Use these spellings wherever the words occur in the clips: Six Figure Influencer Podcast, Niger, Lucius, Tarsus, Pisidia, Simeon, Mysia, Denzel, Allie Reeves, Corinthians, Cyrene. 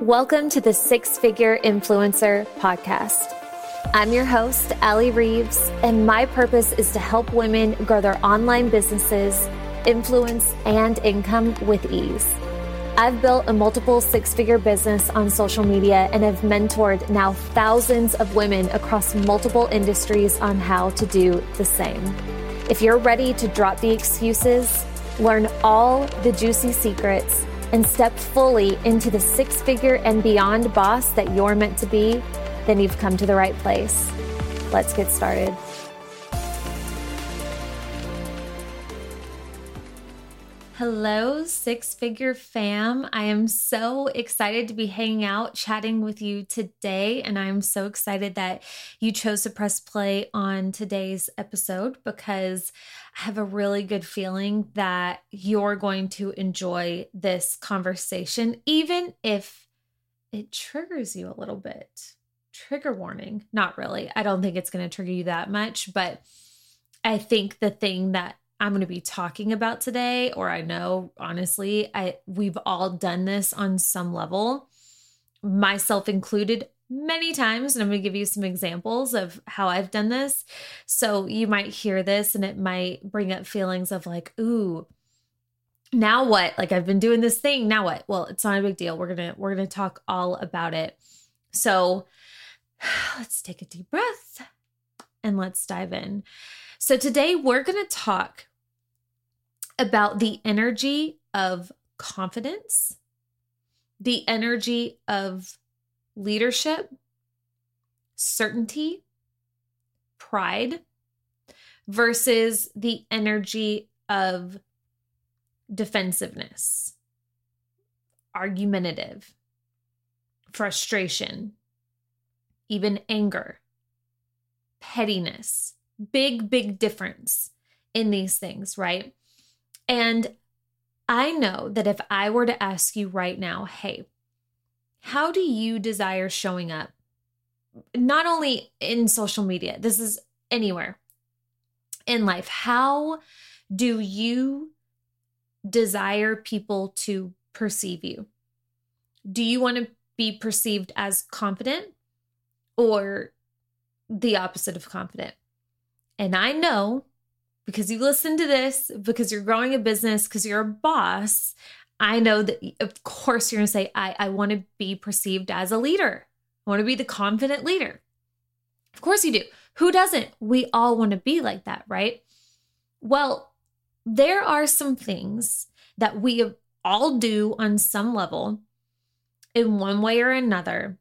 Welcome to the Six Figure Influencer Podcast. I'm your host, Allie Reeves, and my purpose is to help women grow their online businesses, influence, and income with ease. I've built a multiple six-figure business on social media and have mentored now thousands of women across multiple industries on how to do the same. If you're ready to drop the excuses, learn all the juicy secrets, and step fully into the six-figure and beyond boss that you're meant to be, then you've come to the right place. Let's get started. Hello, six-figure fam. I am so excited to be hanging out, chatting with you today, and I'm so excited that you chose to press play on today's episode because I have a really good feeling that you're going to enjoy this conversation, even if it triggers you a little bit. Trigger warning. Not really. I don't think it's going to trigger you that much, but I think the thing that I'm going to be talking about today, or I know, honestly, we've all done this on some level, myself included, many times. And I'm going to give you some examples of how I've done this. So you might hear this and it might bring up feelings of like, ooh, now what? Like I've been doing this thing. Now what? Well, it's not a big deal. We're going to talk all about it. So let's take a deep breath and let's dive in. So today we're going to talk about the energy of confidence, the energy of leadership, certainty, pride, versus the energy of defensiveness, argumentative, frustration, even anger, pettiness. Big difference in these things, right? And I know that if I were to ask you right now, hey, how do you desire showing up? Not only in social media, this is anywhere in life. How do you desire people to perceive you? Do you want to be perceived as confident or the opposite of confident? And I know because you listen to this, because you're growing a business, because you're a boss, I know that of course you're going to say, I want to be perceived as a leader. I want to be the confident leader. Of course you do. Who doesn't? We all want to be like that, right? Well, there are some things that we all do on some level in one way or another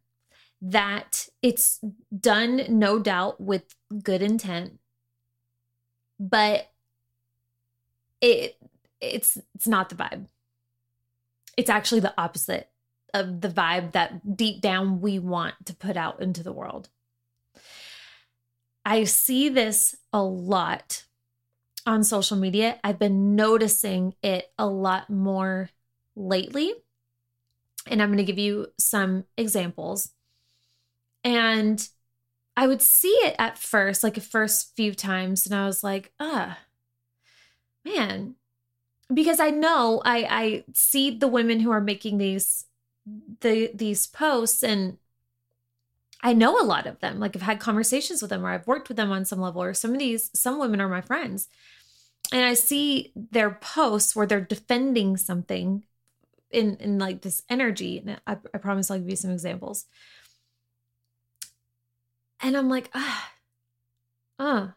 that it's done, no doubt, with good intent. But it's not the vibe. It's actually the opposite of the vibe that deep down we want to put out into the world. I see this a lot on social media. I've been noticing it a lot more lately. And I'm going to give you some examples. And I would see it at first, like the first few times. And I was like, man, because I know I see the women who are making these posts, and I know a lot of them, like I've had conversations with them or I've worked with them on some level, or some women are my friends. And I see their posts where they're defending something in like this energy. And I promise I'll give you some examples. And I'm like, I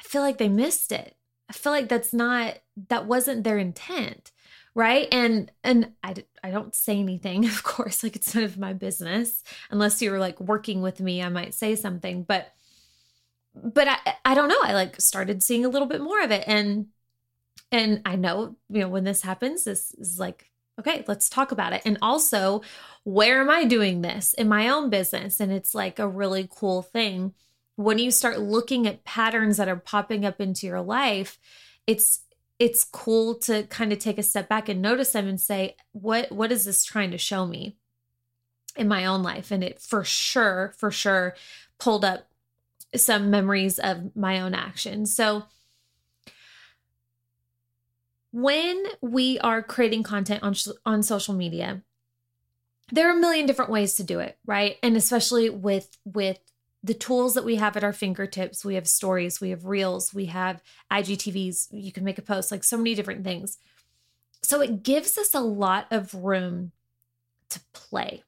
feel like they missed it. I feel like that wasn't their intent, right? And I don't say anything, of course, like it's none of my business. Unless you were like working with me, I might say something, but I don't know. I like started seeing a little bit more of it. And I know, when this happens, this is like, okay, let's talk about it. And also, where am I doing this in my own business? And it's like a really cool thing. When you start looking at patterns that are popping up into your life, it's cool to kind of take a step back and notice them and say, what is this trying to show me in my own life? And it for sure pulled up some memories of my own actions. So when we are creating content on social media, There are a million different ways to do it, right? And especially with the tools that we have at our fingertips, we have stories, we have reels, we have IGTVs, you can make a post, like so many different things. So it gives us a lot of room to play.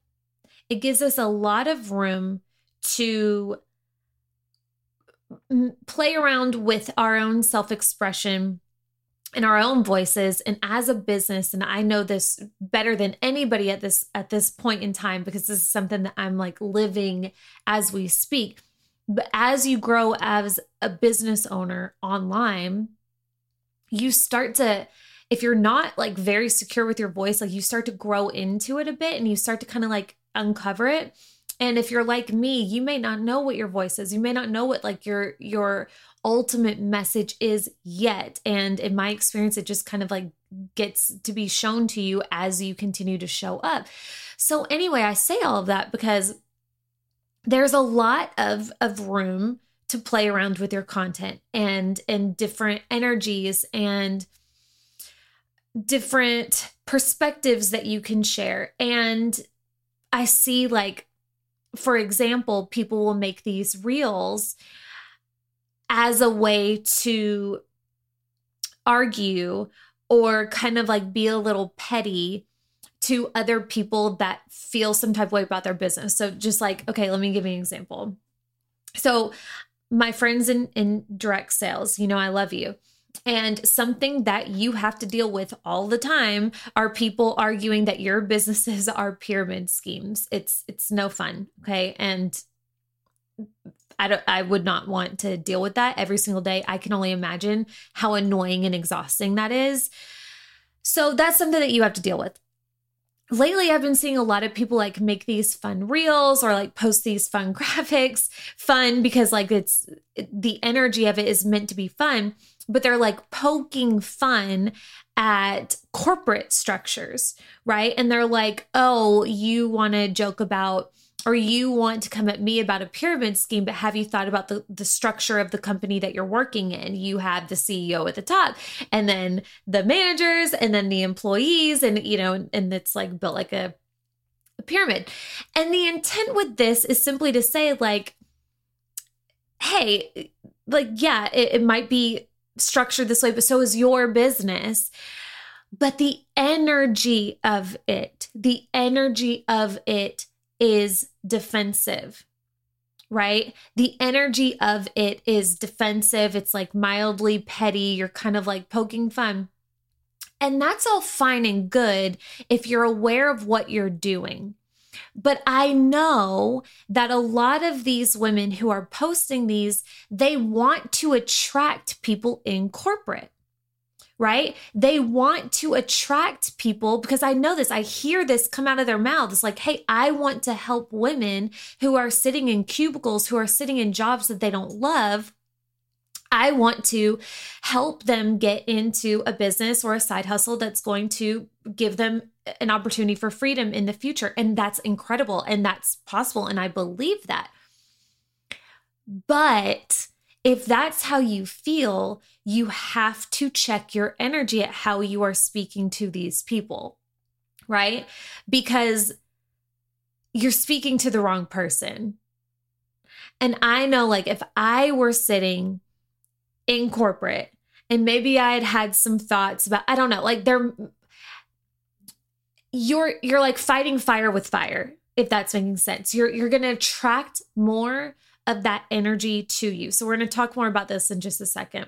It gives us a lot of room to play around with our own self-expression and our own voices. And as a business, and I know this better than anybody at this point in time, because this is something that I'm like living as we speak. But as you grow as a business owner online, you start to, if you're not like very secure with your voice, like you start to grow into it a bit and you start to kind of like uncover it. And if you're like me, you may not know what your voice is. You may not know what like your ultimate message is yet. And in my experience, it just kind of like gets to be shown to you as you continue to show up. So anyway, I say all of that because there's a lot of room to play around with your content and different energies and different perspectives that you can share. And I see like, for example, people will make these reels as a way to argue or kind of like be a little petty to other people that feel some type of way about their business. So just like, okay, let me give you an example. So my friends in direct sales, you know, I love you. And something that you have to deal with all the time are people arguing that your businesses are pyramid schemes. It's no fun. Okay. And I would not want to deal with that every single day. I can only imagine how annoying and exhausting that is. So that's something that you have to deal with. Lately, I've been seeing a lot of people like make these fun reels or like post these fun graphics, fun because like it's the energy of it is meant to be fun, but they're like poking fun at corporate structures, right? And they're like, oh, you want to joke about, or you want to come at me about a pyramid scheme, but have you thought about the structure of the company that you're working in? You have the CEO at the top and then the managers and then the employees and, you know, and it's like built like a pyramid. And the intent with this is simply to say like, hey, like, yeah, it might be structured this way, but so is your business. But the energy of it is defensive, right? The energy of it is defensive. It's like mildly petty. You're kind of like poking fun. And that's all fine and good if you're aware of what you're doing. But I know that a lot of these women who are posting these, they want to attract people in corporate, right? They want to attract people because I know this, I hear this come out of their mouths. Like, hey, I want to help women who are sitting in cubicles, who are sitting in jobs that they don't love. I want to help them get into a business or a side hustle that's going to give them an opportunity for freedom in the future. And that's incredible. And that's possible. And I believe that. But if that's how you feel, you have to check your energy at how you are speaking to these people, right? Because you're speaking to the wrong person. And I know, like, if I were sitting in corporate, and maybe I had some thoughts about, I don't know, like you're like fighting fire with fire, if that's making sense. You're going to attract more of that energy to you. So we're going to talk more about this in just a second,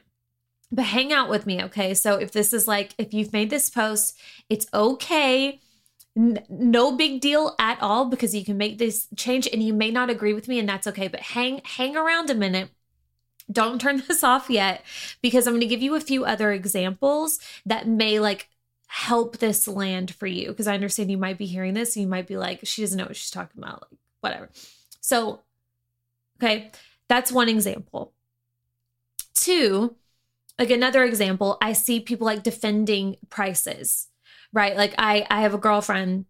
but hang out with me. Okay. So if this is like, if you've made this post, it's okay. No big deal at all, because you can make this change and you may not agree with me and that's okay, but hang around a minute. Don't turn this off yet, because I'm going to give you a few other examples that may like help this land for you. Because I understand you might be hearing this. And you might be like, she doesn't know what she's talking about, like whatever. So, okay. That's one example. Two, like another example, I see people like defending prices, right? Like I have a girlfriend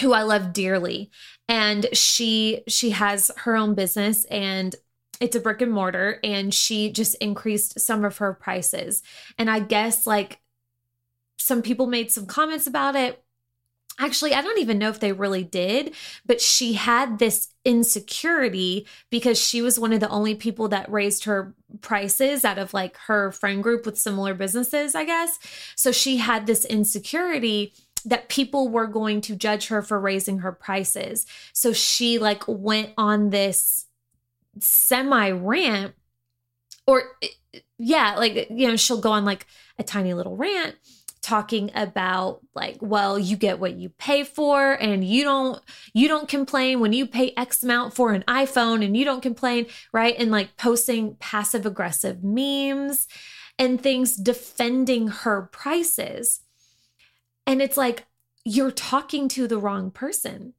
who I love dearly, and she has her own business, and it's a brick and mortar, and she just increased some of her prices. And I guess like some people made some comments about it. Actually, I don't even know if they really did, but she had this insecurity because she was one of the only people that raised her prices out of like her friend group with similar businesses, I guess. So she had this insecurity that people were going to judge her for raising her prices. So she like went on this semi rant she'll go on like a tiny little rant talking about like, well, you get what you pay for and you don't complain when you pay X amount for an iPhone and you don't complain, right? And like posting passive aggressive memes and things defending her prices. And it's like, you're talking to the wrong person,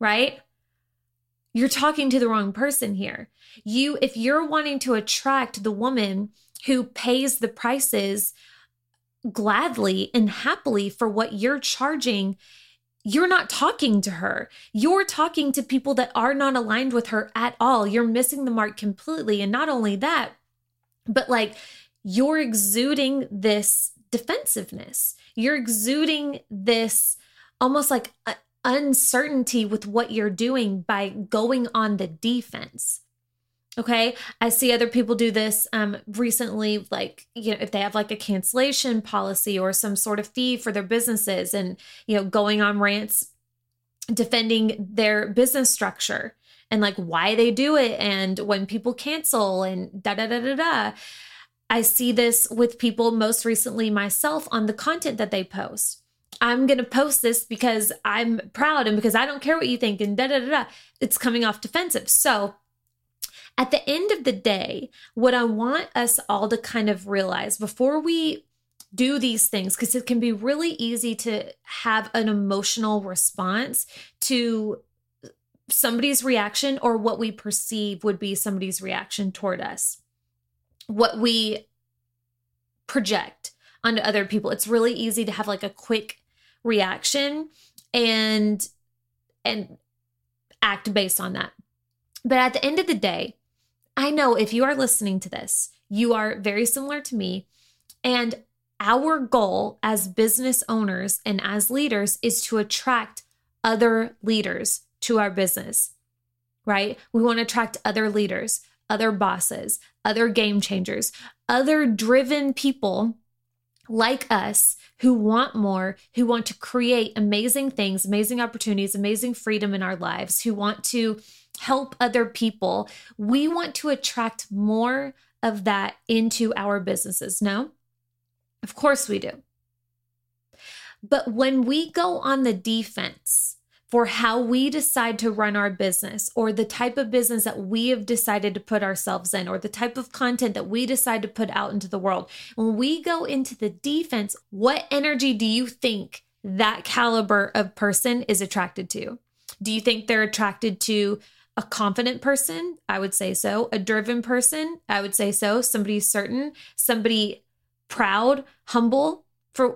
right? You're talking to the wrong person here. If you're wanting to attract the woman who pays the prices gladly and happily for what you're charging, you're not talking to her. You're talking to people that are not aligned with her at all. You're missing the mark completely. And not only that, but like you're exuding this defensiveness. You're exuding this almost like uncertainty with what you're doing by going on the defense. Okay. I see other people do this recently, like, if they have like a cancellation policy or some sort of fee for their businesses and, going on rants, defending their business structure and like why they do it and when people cancel and I see this with people, most recently myself, on the content that they post. I'm going to post this because I'm proud and because I don't care what you think and It's coming off defensive. So at the end of the day, what I want us all to kind of realize before we do these things, because it can be really easy to have an emotional response to somebody's reaction or what we perceive would be somebody's reaction toward us, what we project onto other people. It's really easy to have like a quick reaction and act based on that. But at the end of the day, I know if you are listening to this, you are very similar to me. And our goal as business owners and as leaders is to attract other leaders to our business, right? We want to attract other leaders, other bosses, other game changers, other driven people like us who want more, who want to create amazing things, amazing opportunities, amazing freedom in our lives, who want to help other people. We want to attract more of that into our businesses. No? Of course we do. But when we go on the defense for how we decide to run our business or the type of business that we have decided to put ourselves in or the type of content that we decide to put out into the world, when we go into the defense, what energy do you think that caliber of person is attracted to? Do you think they're attracted to a confident person? I would say so. A driven person? I would say so. Somebody certain, somebody proud, humble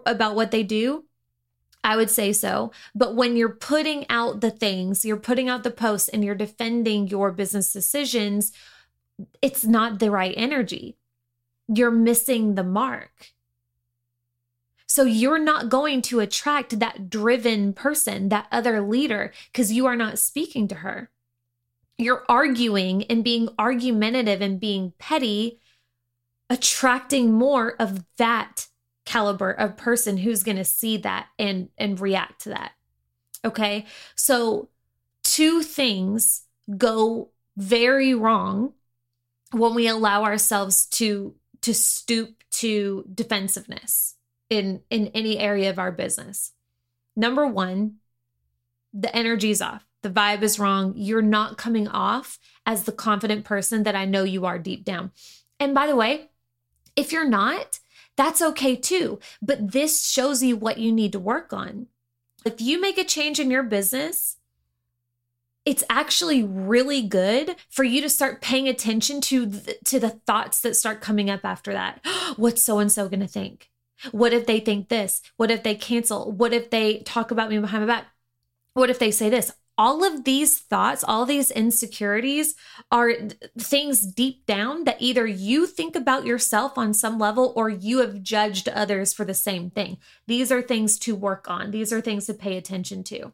about what they do? I would say so. But when you're putting out the things, you're putting out the posts and you're defending your business decisions, it's not the right energy. You're missing the mark. So you're not going to attract that driven person, that other leader, because you are not speaking to her. You're arguing and being argumentative and being petty, attracting more of that caliber of person who's going to see that and react to that. Okay. So two things go very wrong when we allow ourselves to stoop to defensiveness in any area of our business. Number one, the energy's off. The vibe is wrong. You're not coming off as the confident person that I know you are deep down. And by the way, if you're not, that's okay too. But this shows you what you need to work on. If you make a change in your business, it's actually really good for you to start paying attention to the thoughts that start coming up after that. What's so-and-so going to think? What if they think this? What if they cancel? What if they talk about me behind my back? What if they say this? all of these thoughts, all these insecurities are things deep down that either you think about yourself on some level or you have judged others for the same thing. These are things to work on. These are things to pay attention to,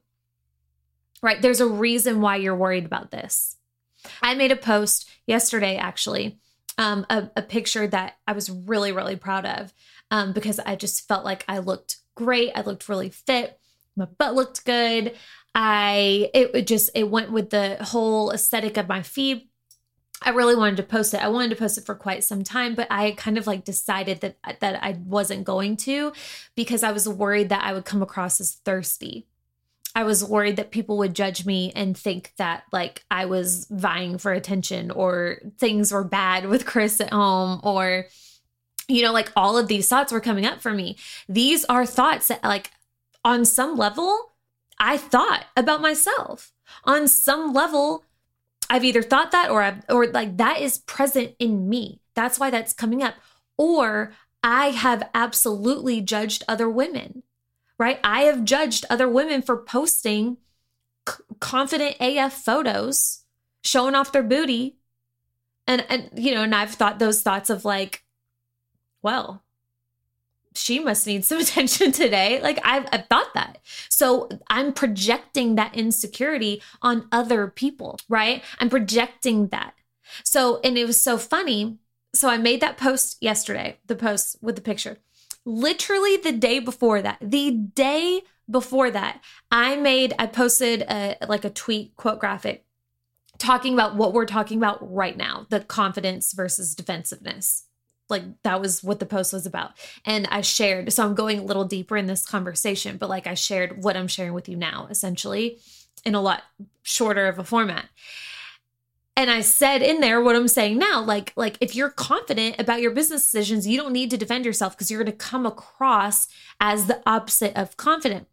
right? There's a reason why you're worried about this. I made a post yesterday, actually, a picture that I was really, really proud of because I just felt like I looked great. I looked really fit. My butt looked good. It went with the whole aesthetic of my feed. I really wanted to post it. I wanted to post it for quite some time, but I kind of like decided that I wasn't going to because I was worried that I would come across as thirsty. I was worried that people would judge me and think that like I was vying for attention or things were bad with Chris at home or, you know, like all of these thoughts were coming up for me. These are thoughts that like on some level I thought about myself. On some level, I've either thought that or like that is present in me. That's why that's coming up. Or I have absolutely judged other women, right? I have judged other women for posting confident AF photos, showing off their booty. And you know, and I've thought those thoughts of like, well, she must need some attention today. Like I've thought that. So I'm projecting that insecurity on other people, right? I'm projecting that. So, and it was so funny. So I made that post yesterday, the post with the picture. Literally the day before that, I posted a tweet quote graphic talking about what we're talking about right now, the confidence versus defensiveness. Like that was what the post was about. And I shared, so I'm going a little deeper in this conversation, but like I shared what I'm sharing with you now, essentially in a lot shorter of a format. And I said in there what I'm saying now, like if you're confident about your business decisions, you don't need to defend yourself because you're going to come across as the opposite of confident.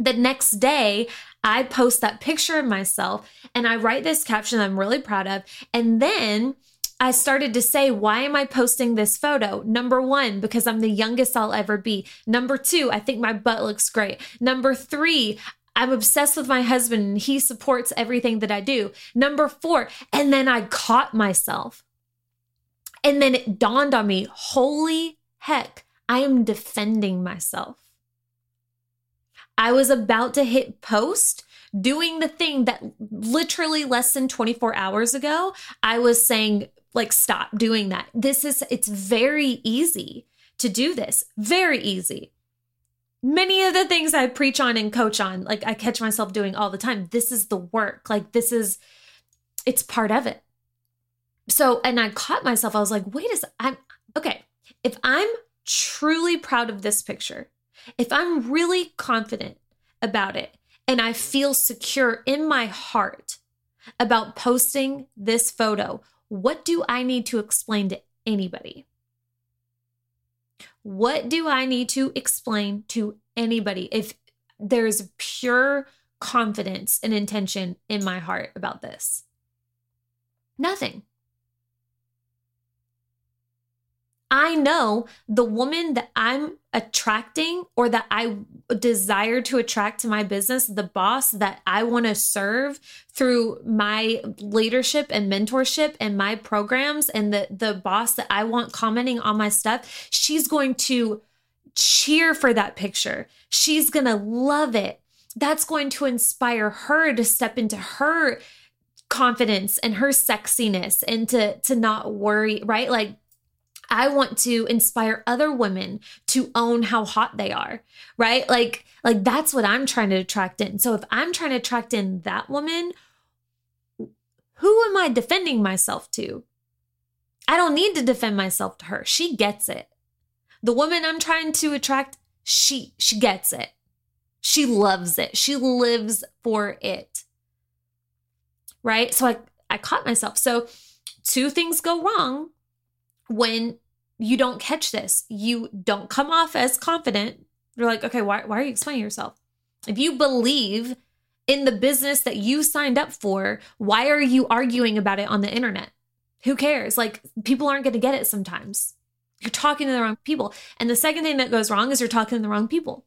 The next day I post that picture of myself and I write this caption that I'm really proud of. And then I started to say, why am I posting this photo? 1, because I'm the youngest I'll ever be. 2, I think my butt looks great. 3, I'm obsessed with my husband and he supports everything that I do. 4, and then I caught myself. And then it dawned on me, holy heck, I am defending myself. I was about to hit post doing the thing that literally less than 24 hours ago, I was saying, like, stop doing that. It's very easy to do this. Very easy. Many of the things I preach on and coach on, like I catch myself doing all the time. This is the work. Like it's part of it. So, and I caught myself. I was like, wait a second. Okay. If I'm truly proud of this picture, if I'm really confident about it, and I feel secure in my heart about posting this photo, what do I need to explain to anybody? What do I need to explain to anybody if there's pure confidence and intention in my heart about this? Nothing. I know the woman that I'm attracting or that I desire to attract to my business, the boss that I want to serve through my leadership and mentorship and my programs and the boss that I want commenting on my stuff, she's going to cheer for that picture. She's going to love it. That's going to inspire her to step into her confidence and her sexiness and to not worry, right? Like, I want to inspire other women to own how hot they are, right? Like that's what I'm trying to attract in. So if I'm trying to attract in that woman, who am I defending myself to? I don't need to defend myself to her. She gets it. The woman I'm trying to attract, she gets it. She loves it. She lives for it, right? So I caught myself. So 2 things go wrong when you don't catch this. You don't come off as confident. You're like, okay, why are you explaining yourself? If you believe in the business that you signed up for, why are you arguing about it on the internet? Who cares? Like, people aren't going to get it sometimes. You're talking to the wrong people. And the second thing that goes wrong is you're talking to the wrong people.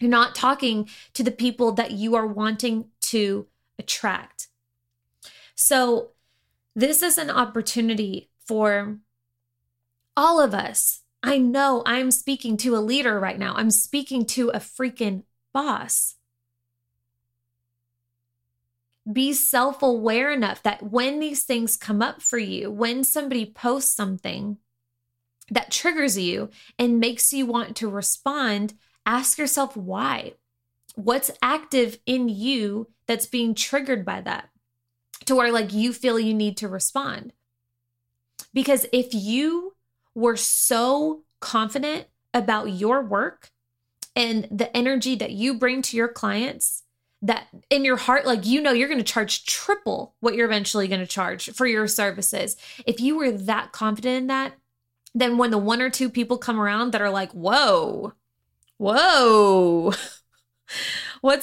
You're not talking to the people that you are wanting to attract. So this is an opportunity for all of us. I know I'm speaking to a leader right now. I'm speaking to a freaking boss. Be self-aware enough that when these things come up for you, when somebody posts something that triggers you and makes you want to respond, ask yourself why. What's active in you that's being triggered by that to where like you feel you need to respond? Because if you were so confident about your work and the energy that you bring to your clients, that in your heart, like, you know, you're going to charge triple what you're eventually going to charge for your services. If you were that confident in that, then when the one or two people come around that are like, whoa, what's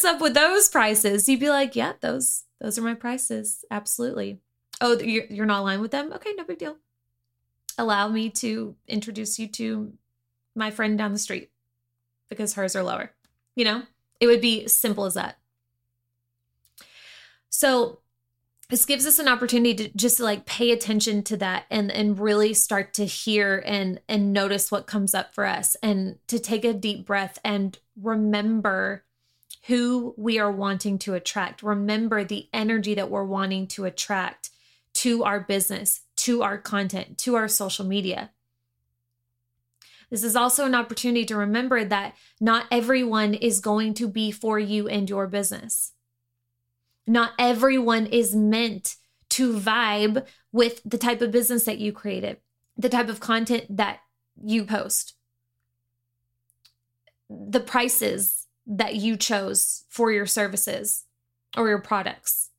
up with those prices? You'd be like, yeah, those are my prices. Absolutely. Oh, you're not aligned with them? Okay, no big deal. Allow me to introduce you to my friend down the street because hers are lower. You know, it would be simple as that. So this gives us an opportunity to just like pay attention to that and really start to hear and notice what comes up for us and to take a deep breath and remember who we are wanting to attract. Remember the energy that we're wanting to attract to our business, to our content, to our social media. This is also an opportunity to remember that not everyone is going to be for you and your business. Not everyone is meant to vibe with the type of business that you created, the type of content that you post, the prices that you chose for your services or your products,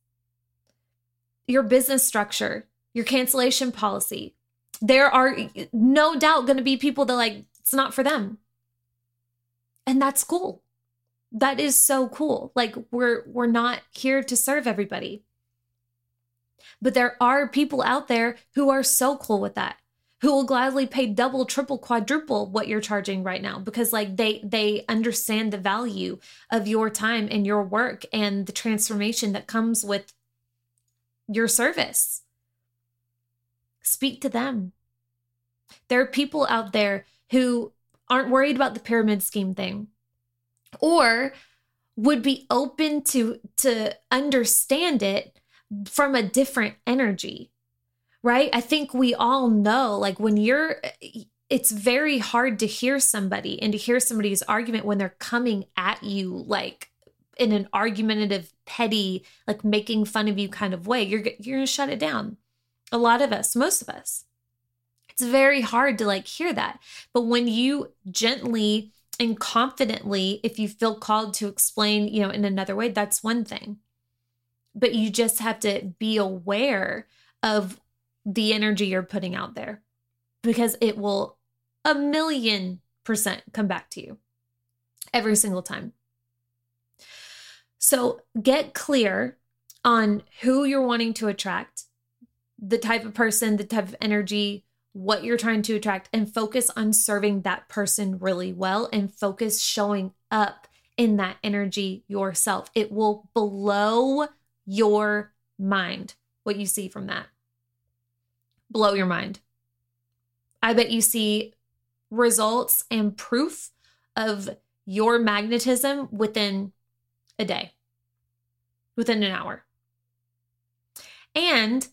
your business structure, your cancellation policy. There are no doubt going to be people that like, it's not for them. And that's cool. That is so cool. Like we're not here to serve everybody. But there are people out there who are so cool with that, who will gladly pay double, triple, quadruple what you're charging right now because like they understand the value of your time and your work and the transformation that comes with your service. Speak to them. There are people out there who aren't worried about the pyramid scheme thing, or would be open to understand it from a different energy, right? I think we all know, like it's very hard to hear somebody and to hear somebody's argument when they're coming at you, like in an argumentative, petty, like making fun of you kind of way. You're going to shut it down. A lot of us, most of us, it's very hard to like hear that. But when you gently and confidently, if you feel called to explain, you know, in another way, that's one thing. But you just have to be aware of the energy you're putting out there because it will 1,000,000% come back to you every single time. So get clear on who you're wanting to attract, the type of person, the type of energy, what you're trying to attract, and focus on serving that person really well and focus showing up in that energy yourself. It will blow your mind, what you see from that. Blow your mind. I bet you see results and proof of your magnetism within a day, within an hour. And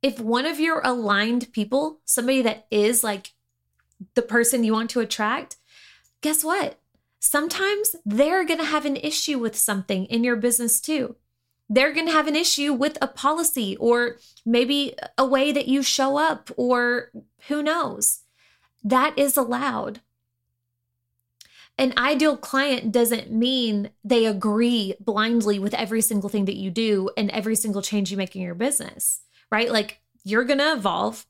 if one of your aligned people, somebody that is like the person you want to attract, guess what? Sometimes they're going to have an issue with something in your business too. They're going to have an issue with a policy or maybe a way that you show up or who knows. That is allowed. An ideal client doesn't mean they agree blindly with every single thing that you do and every single change you make in your business. Right? Like you're going to evolve.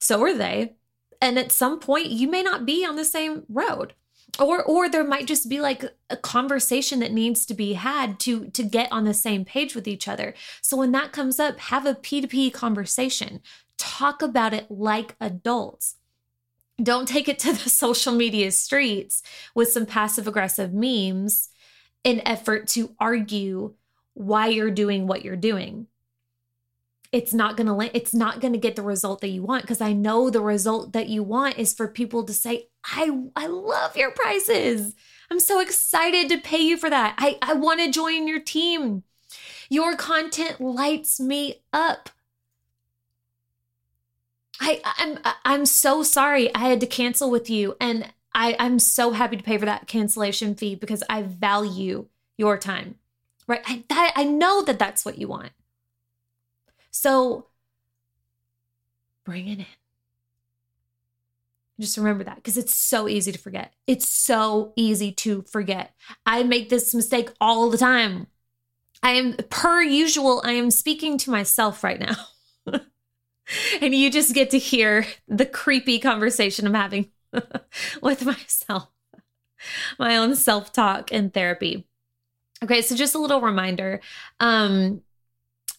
So are they. And at some point you may not be on the same road or there might just be like a conversation that needs to be had to get on the same page with each other. So when that comes up, have a P2P conversation, talk about it like adults. Don't take it to the social media streets with some passive aggressive memes an effort to argue why you're doing what you're doing. It's not going to get the result that you want, because I know the result that you want is for people to say, I love your prices. I'm so excited to pay you for that. I want to join your team. Your content lights me up. I'm so sorry I had to cancel with you, and I'm so happy to pay for that cancellation fee because I value your time, right? I know that that's what you want. So bring it in. Just remember that, because it's so easy to forget. It's so easy to forget. I make this mistake all the time. I am speaking to myself right now. And you just get to hear the creepy conversation I'm having with myself, my own self-talk and therapy. Okay. So just a little reminder.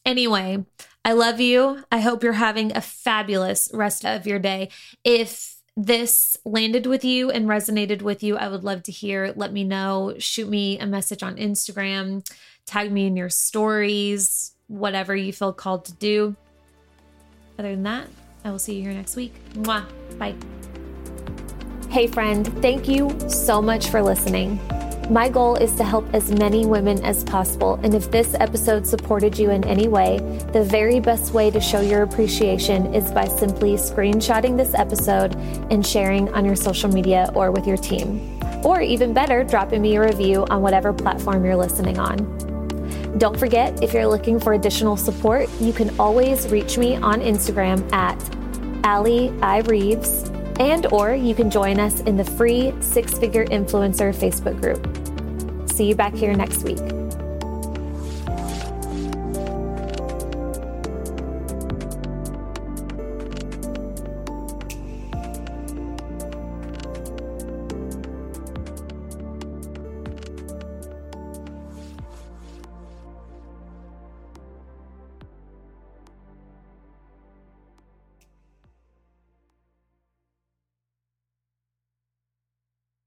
Anyway, I love you. I hope you're having a fabulous rest of your day. If this landed with you and resonated with you, I would love to hear. Let me know. Shoot me a message on Instagram, tag me in your stories, whatever you feel called to do. Other than that, I will see you here next week. Mwah. Bye. Hey friend, thank you so much for listening. My goal is to help as many women as possible, and if this episode supported you in any way, the very best way to show your appreciation is by simply screenshotting this episode and sharing on your social media or with your team. Or even better, dropping me a review on whatever platform you're listening on. Don't forget, if you're looking for additional support, you can always reach me on Instagram at @AllieIReeves, and or you can join us in the free Six Figure Influencer Facebook group. See you back here next week.